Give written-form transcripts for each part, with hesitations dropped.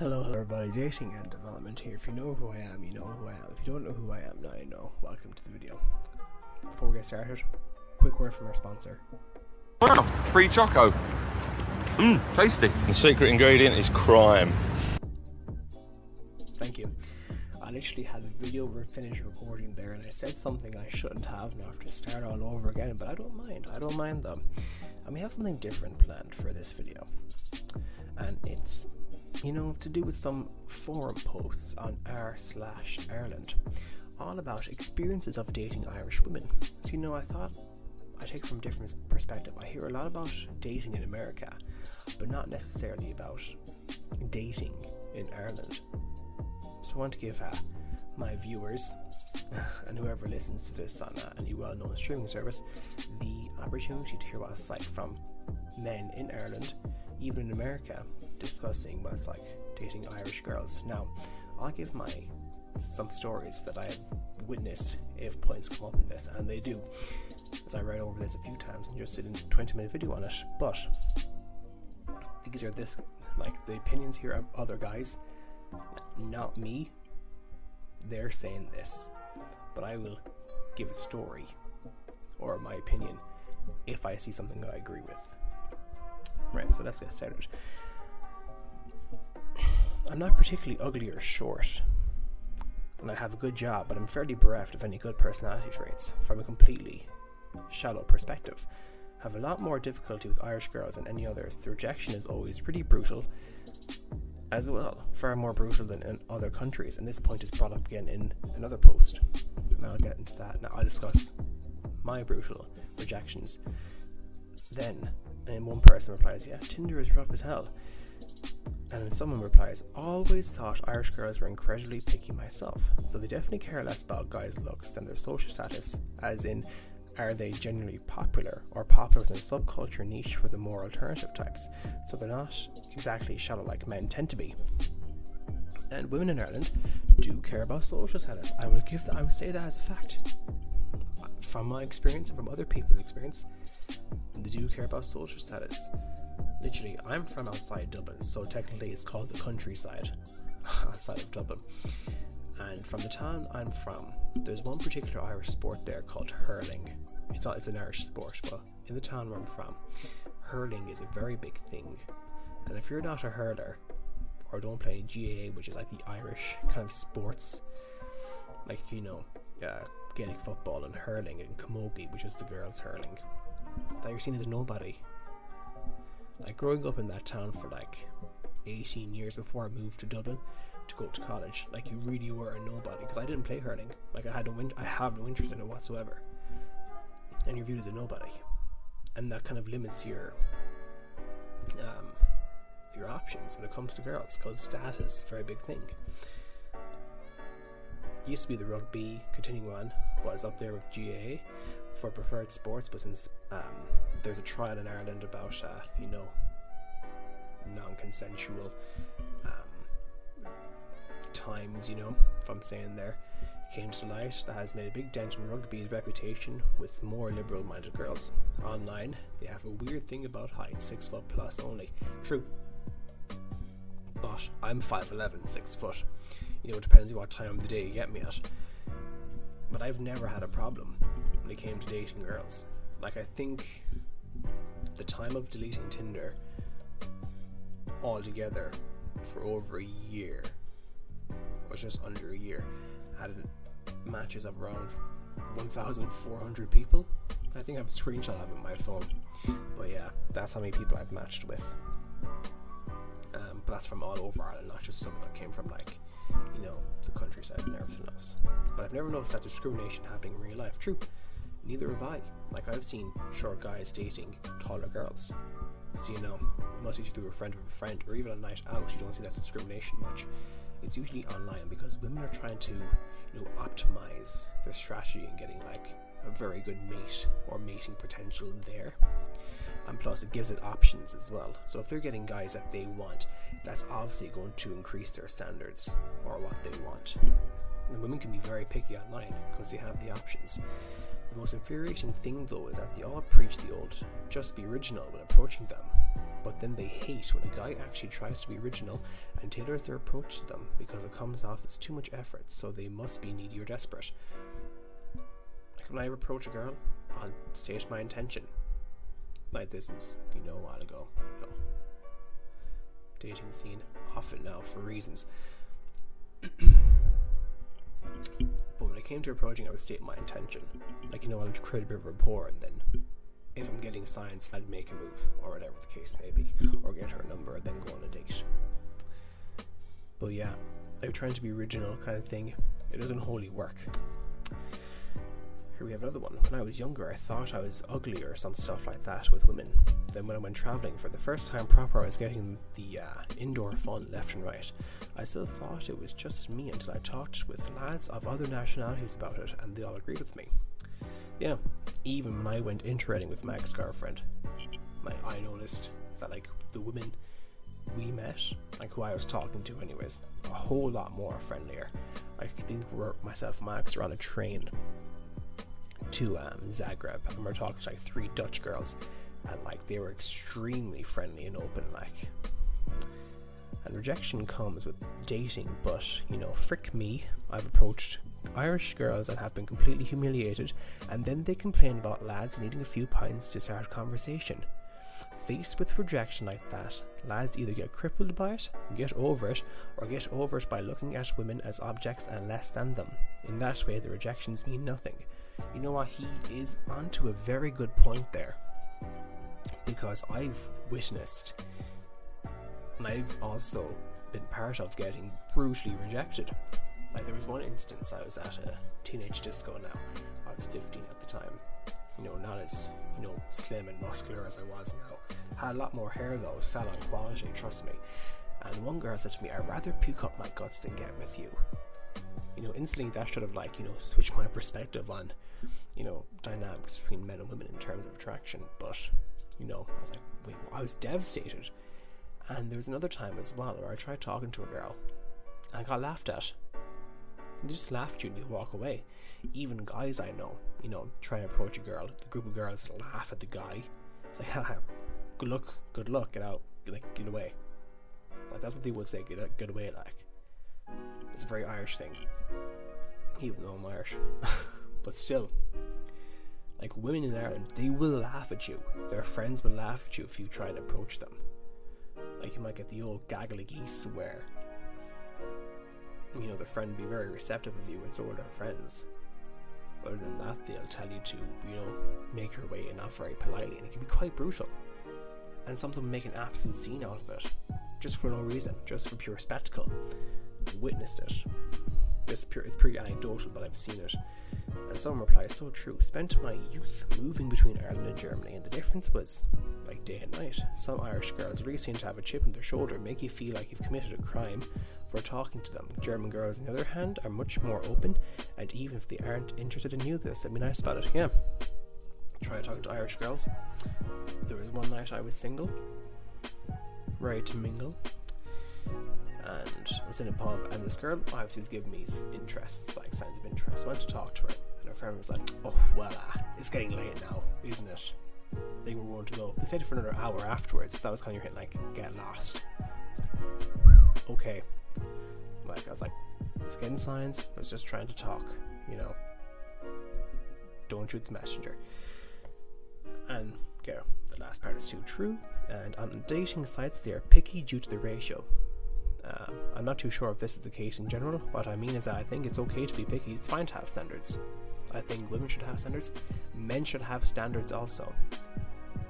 Hello everybody, dating and development here. If you know who I am, you know who I am. If you don't know who I am, now you know. Welcome to the video. Before we get started, quick word from our sponsor. Wow, free choco. Tasty. The secret ingredient is crime. Thank you. I literally had the video finished recording there and I said something I shouldn't have and I have to start all over again, but I don't mind though. And we have something different planned for this video. And it's, you know, to do with some forum posts on r/Ireland, all about experiences of dating Irish women. So, you know, I thought I'd take from a different perspective. I hear a lot about dating in America, but not necessarily about dating in Ireland. So I want to give my viewers and whoever listens to this on any well-known streaming service the opportunity to hear what it's like from men in Ireland, even in America, discussing what it's like dating Irish girls. Now, I'll give some stories that I've witnessed if points come up in this, and they do, as I read over this a few times and just did a 20-minute video on it. But these are the opinions here of other guys, not me. They're saying this, but I will give a story or my opinion if I see something that I agree with. Right, so let's get started. I'm not particularly ugly or short, and I have a good job, but I'm fairly bereft of any good personality traits from a completely shallow perspective. I have a lot more difficulty with Irish girls than any others. The rejection is always pretty brutal as well, far more brutal than in other countries, and this point is brought up again in another post, and I'll get into that. Now I'll discuss my brutal rejections then. And one person replies, yeah, Tinder is rough as hell. And then someone replies, always thought Irish girls were incredibly picky myself, though they definitely care less about guys' looks than their social status, as in, are they generally popular or popular within a subculture niche for the more alternative types, so they're not exactly shallow like men tend to be. And women in Ireland do care about social status. I would say that as a fact. From my experience and from other people's experience, they do care about social status. Literally, I'm from outside Dublin, so technically it's called the countryside outside of Dublin. And from the town I'm from, there's one particular Irish sport there called hurling. It's an Irish sport, but in the town where I'm from, hurling is a very big thing. And if you're not a hurler or don't play GAA, which is like the Irish kind of sports, like, you know, Gaelic football and hurling and camogie, which is the girls' hurling, that you're seen as a nobody. Like, growing up in that town for like 18 years before I moved to Dublin to go to college, like, you really were a nobody, because I didn't play hurling. Like, I have no interest in it whatsoever, and you're viewed as a nobody, and that kind of limits your options when it comes to girls, because status is a very big thing. Used to be the rugby, continuing on, was up there with GAA for preferred sports, but since there's a trial in Ireland about you know, non-consensual times, you know, if I'm saying, there came to light that has made a big dent in rugby's reputation with more liberal-minded girls. Online, they have a weird thing about height, 6 foot plus only. True, but I'm 5'11", 6 foot. You know, it depends on what time of the day you get me at. But I've never had a problem when it came to dating girls. Like, I think the time of deleting Tinder altogether for over a year, or just under a year, had matches of around 1,400 people. I think I have a screenshot of it on my phone. But yeah, that's how many people I've matched with. But that's from all over Ireland, not just someone that came from, like, you know, the countryside and everything else. But I've never noticed that discrimination happening in real life. True, neither have I. Like, I've seen short guys dating taller girls, so, you know, unless it's through a friend of a friend or even a night out, you don't see that discrimination much. It's usually online, because women are trying to, you know, optimize their strategy in getting, like, a very good mate or mating potential there. And plus, it gives it options as well. So if they're getting guys that they want, that's obviously going to increase their standards or what they want. And women can be very picky online because they have the options. The most infuriating thing, though, is that they all preach the old, just be original when approaching them. but then they hate when a guy actually tries to be original and tailors their approach to them because it comes off as too much effort, so they must be needy or desperate. Like, when I approach a girl, I'll state my intention. Like, this is, you know, a while ago. No. Dating scene, often now for reasons. But when it came to approaching, I would state my intention. Like, you know, I'd create a bit of rapport, and then if I'm getting signs, I'd make a move, or whatever the case may be, or get her number and then go on a date. But yeah, like, trying to be original kind of thing, it doesn't wholly work. Here we have another one. When I was younger, I thought I was ugly or some stuff like that with women. Then when I went travelling for the first time proper, I was getting the indoor fun left and right. I still thought it was just me until I talked with lads of other nationalities about it, and they all agreed with me. Yeah, even when I went interrating with Mac's girlfriend, I noticed that, like, the women we met, like, who I was talking to anyways, a whole lot more friendlier. I think myself and Max were on a train to Zagreb, and we're talking to, like, three Dutch girls, and, like, they were extremely friendly and open, like. And rejection comes with dating, but, you know, frick me, I've approached Irish girls and have been completely humiliated, and then they complain about lads needing a few pints to start a conversation. Faced with rejection like that, lads either get crippled by it, get over it, or get over it by looking at women as objects and less than them. In that way, the rejections mean nothing. You know what, he is onto a very good point there, because I've witnessed, and I've also been part of, getting brutally rejected. Like, there was one instance, I was at a teenage disco now. I was 15 at the time. You know, not as, you know, slim and muscular as I was now. Had a lot more hair though, salon quality, trust me. And one girl said to me, "I'd rather puke up my guts than get with you." You know, instantly that should have, like, you know, switched my perspective on, you know, dynamics between men and women in terms of attraction. But, you know, I was like, wait, I was devastated. And there was another time as well where I tried talking to a girl and I got laughed at. They just laugh at you and you walk away. Even guys I know, you know, try and approach a girl, the group of girls laugh at the guy. It's like, haha, good luck, get out, like, get away. Like, that's what they would say, get away, like. It's a very Irish thing, even though I'm Irish. But still, like, women in Ireland, they will laugh at you. Their friends will laugh at you if you try and approach them. Like, you might get the old gaggly geese where, you know, the friend be very receptive of you, and so are their friends. Other than that, they'll tell you to, you know, make your way, and not very politely, and it can be quite brutal. And some of them make an absolute scene out of it, just for no reason, just for pure spectacle. Witnessed it. It's pretty anecdotal, but I've seen it. And some reply, so true. Spent my youth moving between Ireland and Germany, and the difference was, like, day and night. Some Irish girls really seem to have a chip on their shoulder, make you feel like you've committed a crime for talking to them. German girls, on the other hand, are much more open, and even if they aren't interested in you, they'll be nice about it. Yeah. Try talking to Irish girls. There was one night I was single, ready to mingle, and I was in a pub, and this girl obviously was giving me interests, like signs of interest. I went to talk to her, and her friend was like, "Oh, well, it's getting late now, isn't it? I think we're going to go." They stayed for another hour afterwards, but that was kind of your hint, like, get lost. Like, okay. Like, I was like, it's getting signs, I was just trying to talk, you know. Don't shoot the messenger. And yeah, the last part is too true. And on dating sites, they are picky due to the ratio. I'm not too sure if this is the case in general. What I mean is that I think it's okay to be picky. It's fine to have standards. I think women should have standards. Men should have standards also.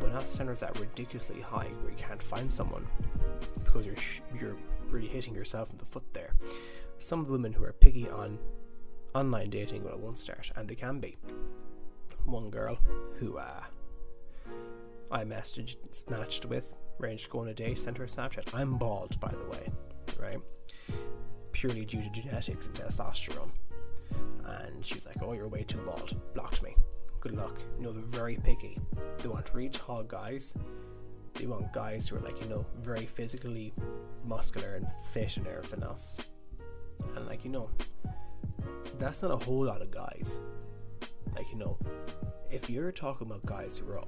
But not standards that are ridiculously high where you can't find someone, because you're really hitting yourself in the foot there. Some of the women who are picky on online dating will at once start, and they can be. One girl who I matched with, arranged to go on a date, sent her a Snapchat. I'm bald, by the way. Right, purely due to genetics and testosterone. And she's like, "Oh, you're way too bald." Blocked me. Good luck. You know, they're very picky. They want really tall guys. They want guys who are, like, you know, very physically muscular and fit and everything else. And, like, you know, that's not a whole lot of guys. Like, you know, if you're talking about guys who are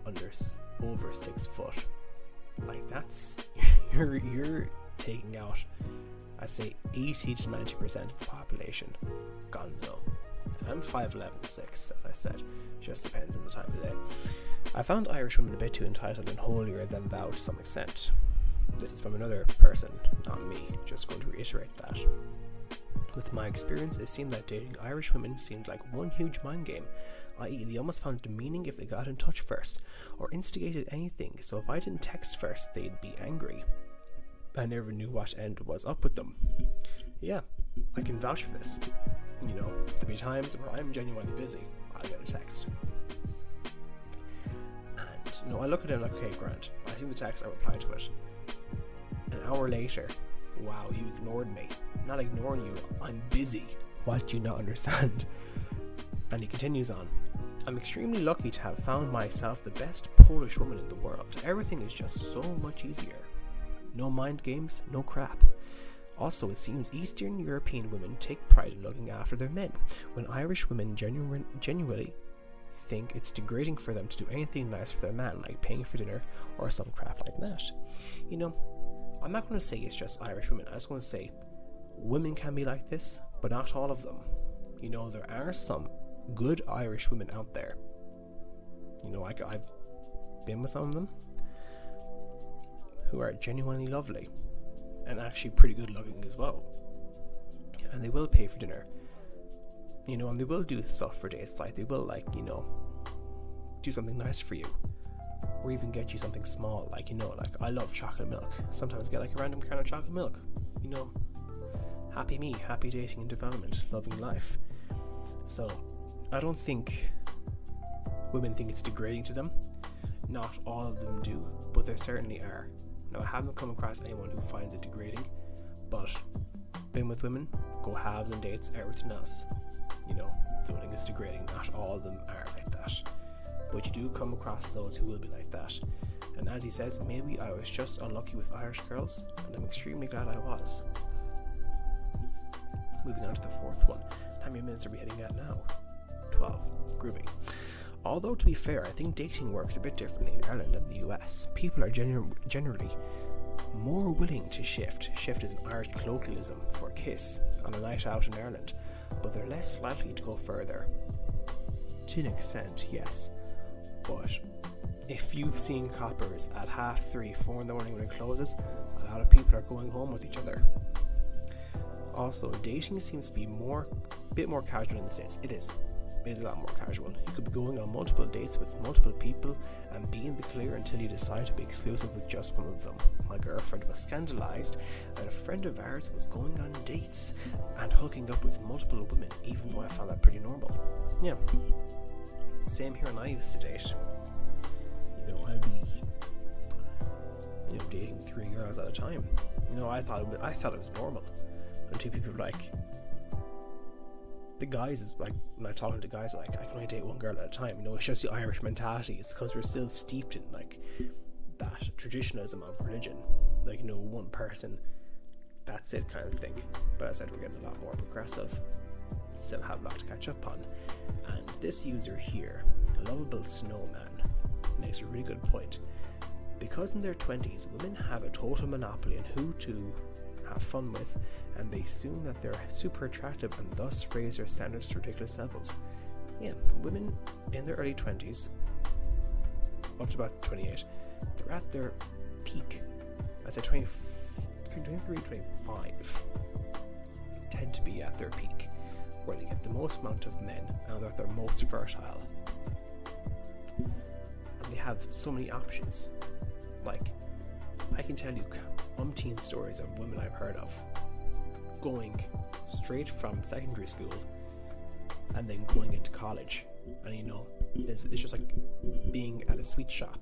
over 6 foot, Like, that's you're taking out, I say, 80 to 90% of the population, gonzo. I'm 5'11", 6", as I said. Just depends on the time of day. I found Irish women a bit too entitled and holier than thou to some extent. This is from another person, not me, just going to reiterate that. With my experience, it seemed that dating Irish women seemed like one huge mind game, i.e. they almost found demeaning if they got in touch first, or instigated anything, so if I didn't text first, they'd be angry. I never knew what end was up with them. Yeah, I can vouch for this. You know, there'll be times where I'm genuinely busy, I'll get a text. And, no, I look at him like, okay, grand. I see the text, I reply to it. An hour later, wow, you ignored me. I'm not ignoring you, I'm busy. What do you not understand? And he continues on. I'm extremely lucky to have found myself the best Polish woman in the world. Everything is just so much easier. No mind games, no crap. Also, it seems Eastern European women take pride in looking after their men, when Irish women genuinely think it's degrading for them to do anything nice for their man, like paying for dinner or some crap like that. You know, I'm not going to say it's just Irish women, I was going to say women can be like this, but not all of them. You know, there are some good Irish women out there. You know, I've been with some of them who are genuinely lovely. And actually pretty good looking as well. And they will pay for dinner. You know, and they will do stuff for dates. Like, they will, like, you know, do something nice for you. Or even get you something small. Like, you know, like, I love chocolate milk. Sometimes get, like, a random can of chocolate milk. You know, happy me. Happy dating and development. Loving life. So, I don't think women think it's degrading to them. Not all of them do. But there certainly are. Now, I haven't come across anyone who finds it degrading, but been with women, go halves and dates, everything else. You know, don't think it's degrading. Not all of them are like that. But you do come across those who will be like that. And as he says, maybe I was just unlucky with Irish girls, and I'm extremely glad I was. Moving on to the fourth one. How many minutes are we heading at now? 12. Groovy. Although, to be fair, I think dating works a bit differently in Ireland and the US. People are generally more willing to shift. Shift is an Irish colloquialism for kiss on a night out in Ireland, but they're less likely to go further. To an extent, yes. But if you've seen coppers at 3:30, 4 in the morning when it closes, a lot of people are going home with each other. Also, dating seems to be a bit more casual in the States. It is. Is a lot more casual. You could be going on multiple dates with multiple people and be in the clear until you decide to be exclusive with just one of them. My girlfriend was scandalized that a friend of ours was going on dates and hooking up with multiple women, even though I found that pretty normal. Yeah. Same here when I used to date. You know, I'd be, you know, dating 3 girls at a time. You know, I thought it was normal until people were like, the guys is like, when I'm talking to guys, like, I can only date one girl at a time. You know, it's just the Irish mentality. It's because we're still steeped in, like, that traditionalism of religion. Like, you know, one person, that's it kind of thing. But as I said, we're getting a lot more progressive. Still have a lot to catch up on. And this user here, a lovable snowman, makes a really good point. Because in their 20s, women have a total monopoly on who to have fun with, and they assume that they're super attractive and thus raise their standards to ridiculous levels. Yeah, women in their early 20s, up to about 28, they're at their peak. I'd say 23, 25 tend to be at their peak, where they get the most amount of men and they're at their most fertile. And they have so many options. Like, I can tell you umpteen stories of women I've heard of going straight from secondary school and then going into college, and you know, it's just like being at a sweet shop.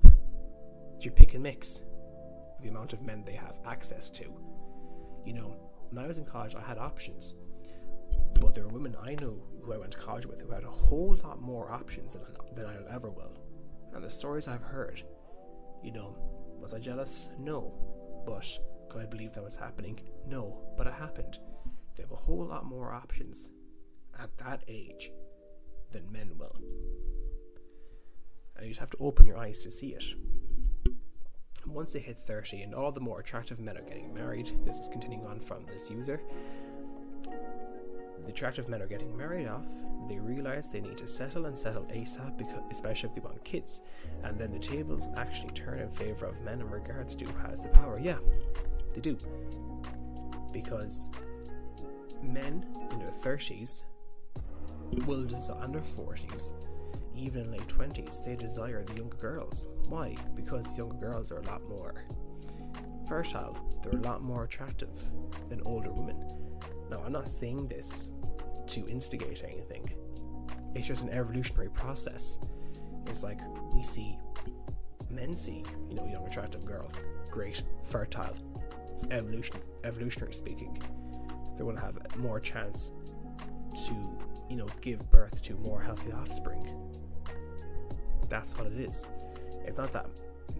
It's your pick and mix, the amount of men they have access to. You know, when I was in college, I had options, but there were women I knew who I went to college with who had a whole lot more options than I ever will. And the stories I've heard, you know, was I jealous? No. But could I believe that was happening? No, but it happened. They have a whole lot more options at that age than men will. And you just have to open your eyes to see it. once they hit 30 and all the more attractive men are getting married, this is continuing on from this user, the attractive men are getting married off, they realise they need to settle and settle ASAP, because, especially if they want kids, and then the tables actually turn in favour of men in regards to who has the power. Yeah, they do. Because men in their 30s will desire, and their 40s, even in late 20s, they desire the younger girls. Why? Because younger girls are a lot more fertile, they're a lot more attractive than older women. Now, I'm not saying this to instigate anything, it's just an evolutionary process. It's like, we see, men see, you know, young attractive girl, great, fertile, it's evolutionary speaking. They're going to have more chance to, you know, give birth to more healthy offspring. That's what it is. It's not that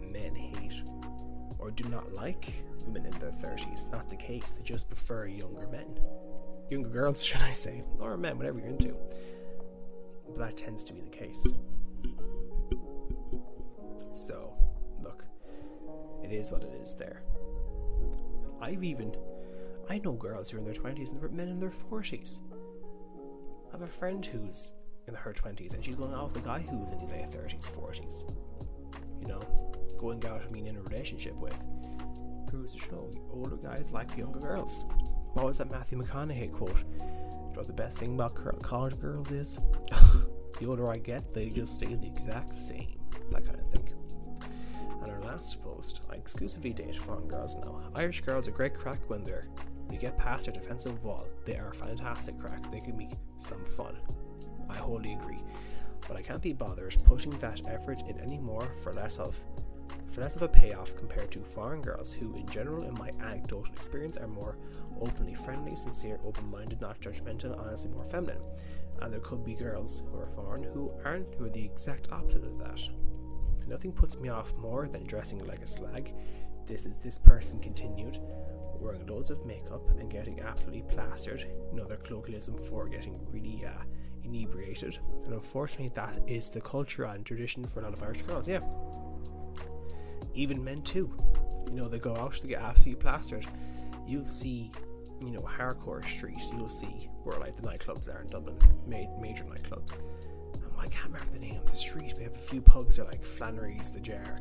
men hate or do not like women in their 30s, not the case. They just prefer younger men, younger girls should I say, or men, whatever you're into, but that tends to be the case. So look, it is what it is there. I know girls who are in their 20s and men in their 40s. I have a friend who's in her 20s and she's going out with a guy who's in his late 30s, 40s, you know, going out, I mean, in a relationship with. Proves to show older guys like younger girls. What was that Matthew McConaughey quote? You know, the best thing about college girls is the older I get, they just stay the exact same. That kind of thing. And our last post, I exclusively date foreign girls now. Irish girls are great crack when they get past their defensive wall. They are fantastic crack. They can make some fun. I wholly agree. But I can't be bothered putting that effort in anymore for less of a payoff compared to foreign girls who, in general, in my anecdotal experience, are more openly friendly, sincere, open-minded, not judgmental, and honestly more feminine. And there could be girls who are foreign who are the exact opposite of that. Nothing puts me off more than dressing like a slag. This person continued, wearing loads of makeup and getting absolutely plastered, another colloquialism for getting really inebriated. And unfortunately, that is the culture and tradition for a lot of Irish girls. Yeah. Even men too, you know, they go out, they get absolutely plastered. You'll see, you know, Harcourt Street, you'll see where like the nightclubs are in Dublin, major nightclubs. I can't remember the name of the street, we have a few pubs that are like Flannery's, the Jar,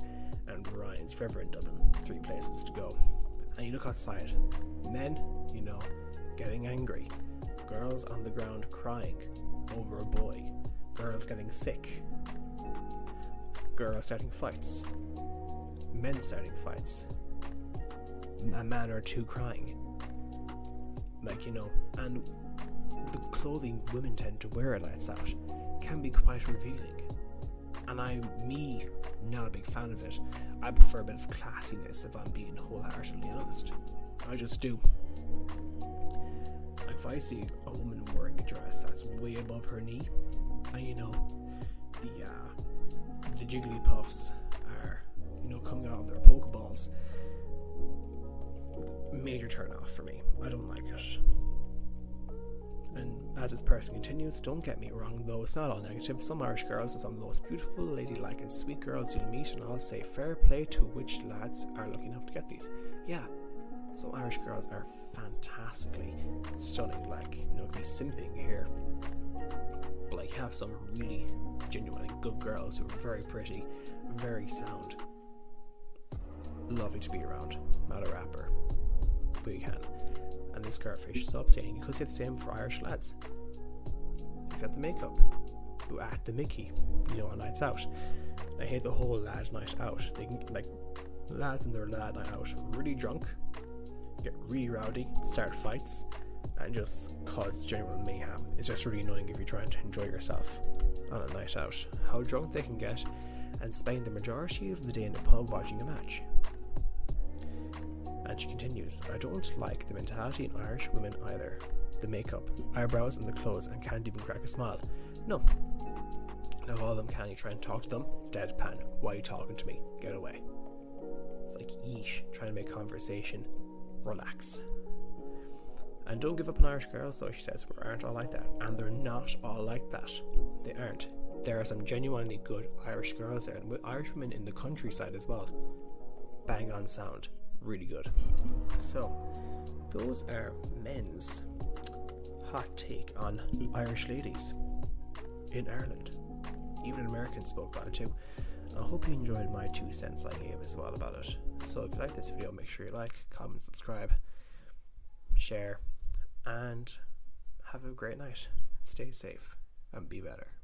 and Ryan's, forever in Dublin, three places to go. And you look outside, men, you know, getting angry, girls on the ground crying over a boy, girls getting sick, girls starting fights, men starting fights, a man or two crying, like, you know. And the clothing women tend to wear at nights out can be quite revealing, and I'm not a big fan of it. I prefer a bit of classiness, if I'm being wholeheartedly honest. I just do. Like, if I see a woman wearing a dress that's way above her knee, and you know, the jiggly puffs are, you know, coming out of their pokeballs, major turn off for me. I don't like it. And as this person continues, don't get me wrong though, it's not all negative. Some Irish girls are some of the most beautiful, ladylike and sweet girls you'll meet, and I'll say fair play to which lads are lucky enough to get these. Yeah, some Irish girls are fantastically stunning, like, you know, be simping here, but like, have some really genuinely good girls who are very pretty, very sound, lovely to be around, not a rapper, but you can. And this girl finishes up saying, you could say the same for Irish lads, except the makeup, who act the Mickey, you know, on nights out. I hate the whole lad night out. They can, like, lads in their lad night out, really drunk, get really rowdy, start fights, and just cause general mayhem. It's just really annoying if you're trying to enjoy yourself on a night out, how drunk they can get and spend the majority of the day in the pub watching a match. And she continues, I don't like the mentality in Irish women either. The makeup, eyebrows and the clothes, and can't even crack a smile. No. Now all of them can, you try and talk to them, deadpan, why are you talking to me? Get away. It's like, yeesh, trying to make conversation, relax. And don't give up on Irish girls though, she says, we aren't all like that. And they're not all like that. They aren't. There are some genuinely good Irish girls there, and Irish women in the countryside as well. bang on sound, really good. So those are men's hot take on Irish ladies in Ireland. Even Americans spoke about it too. I hope you enjoyed my 2 cents I gave as well about it. So if you like this video, make sure you like, comment, subscribe, share, and have a great night. Stay safe and be better.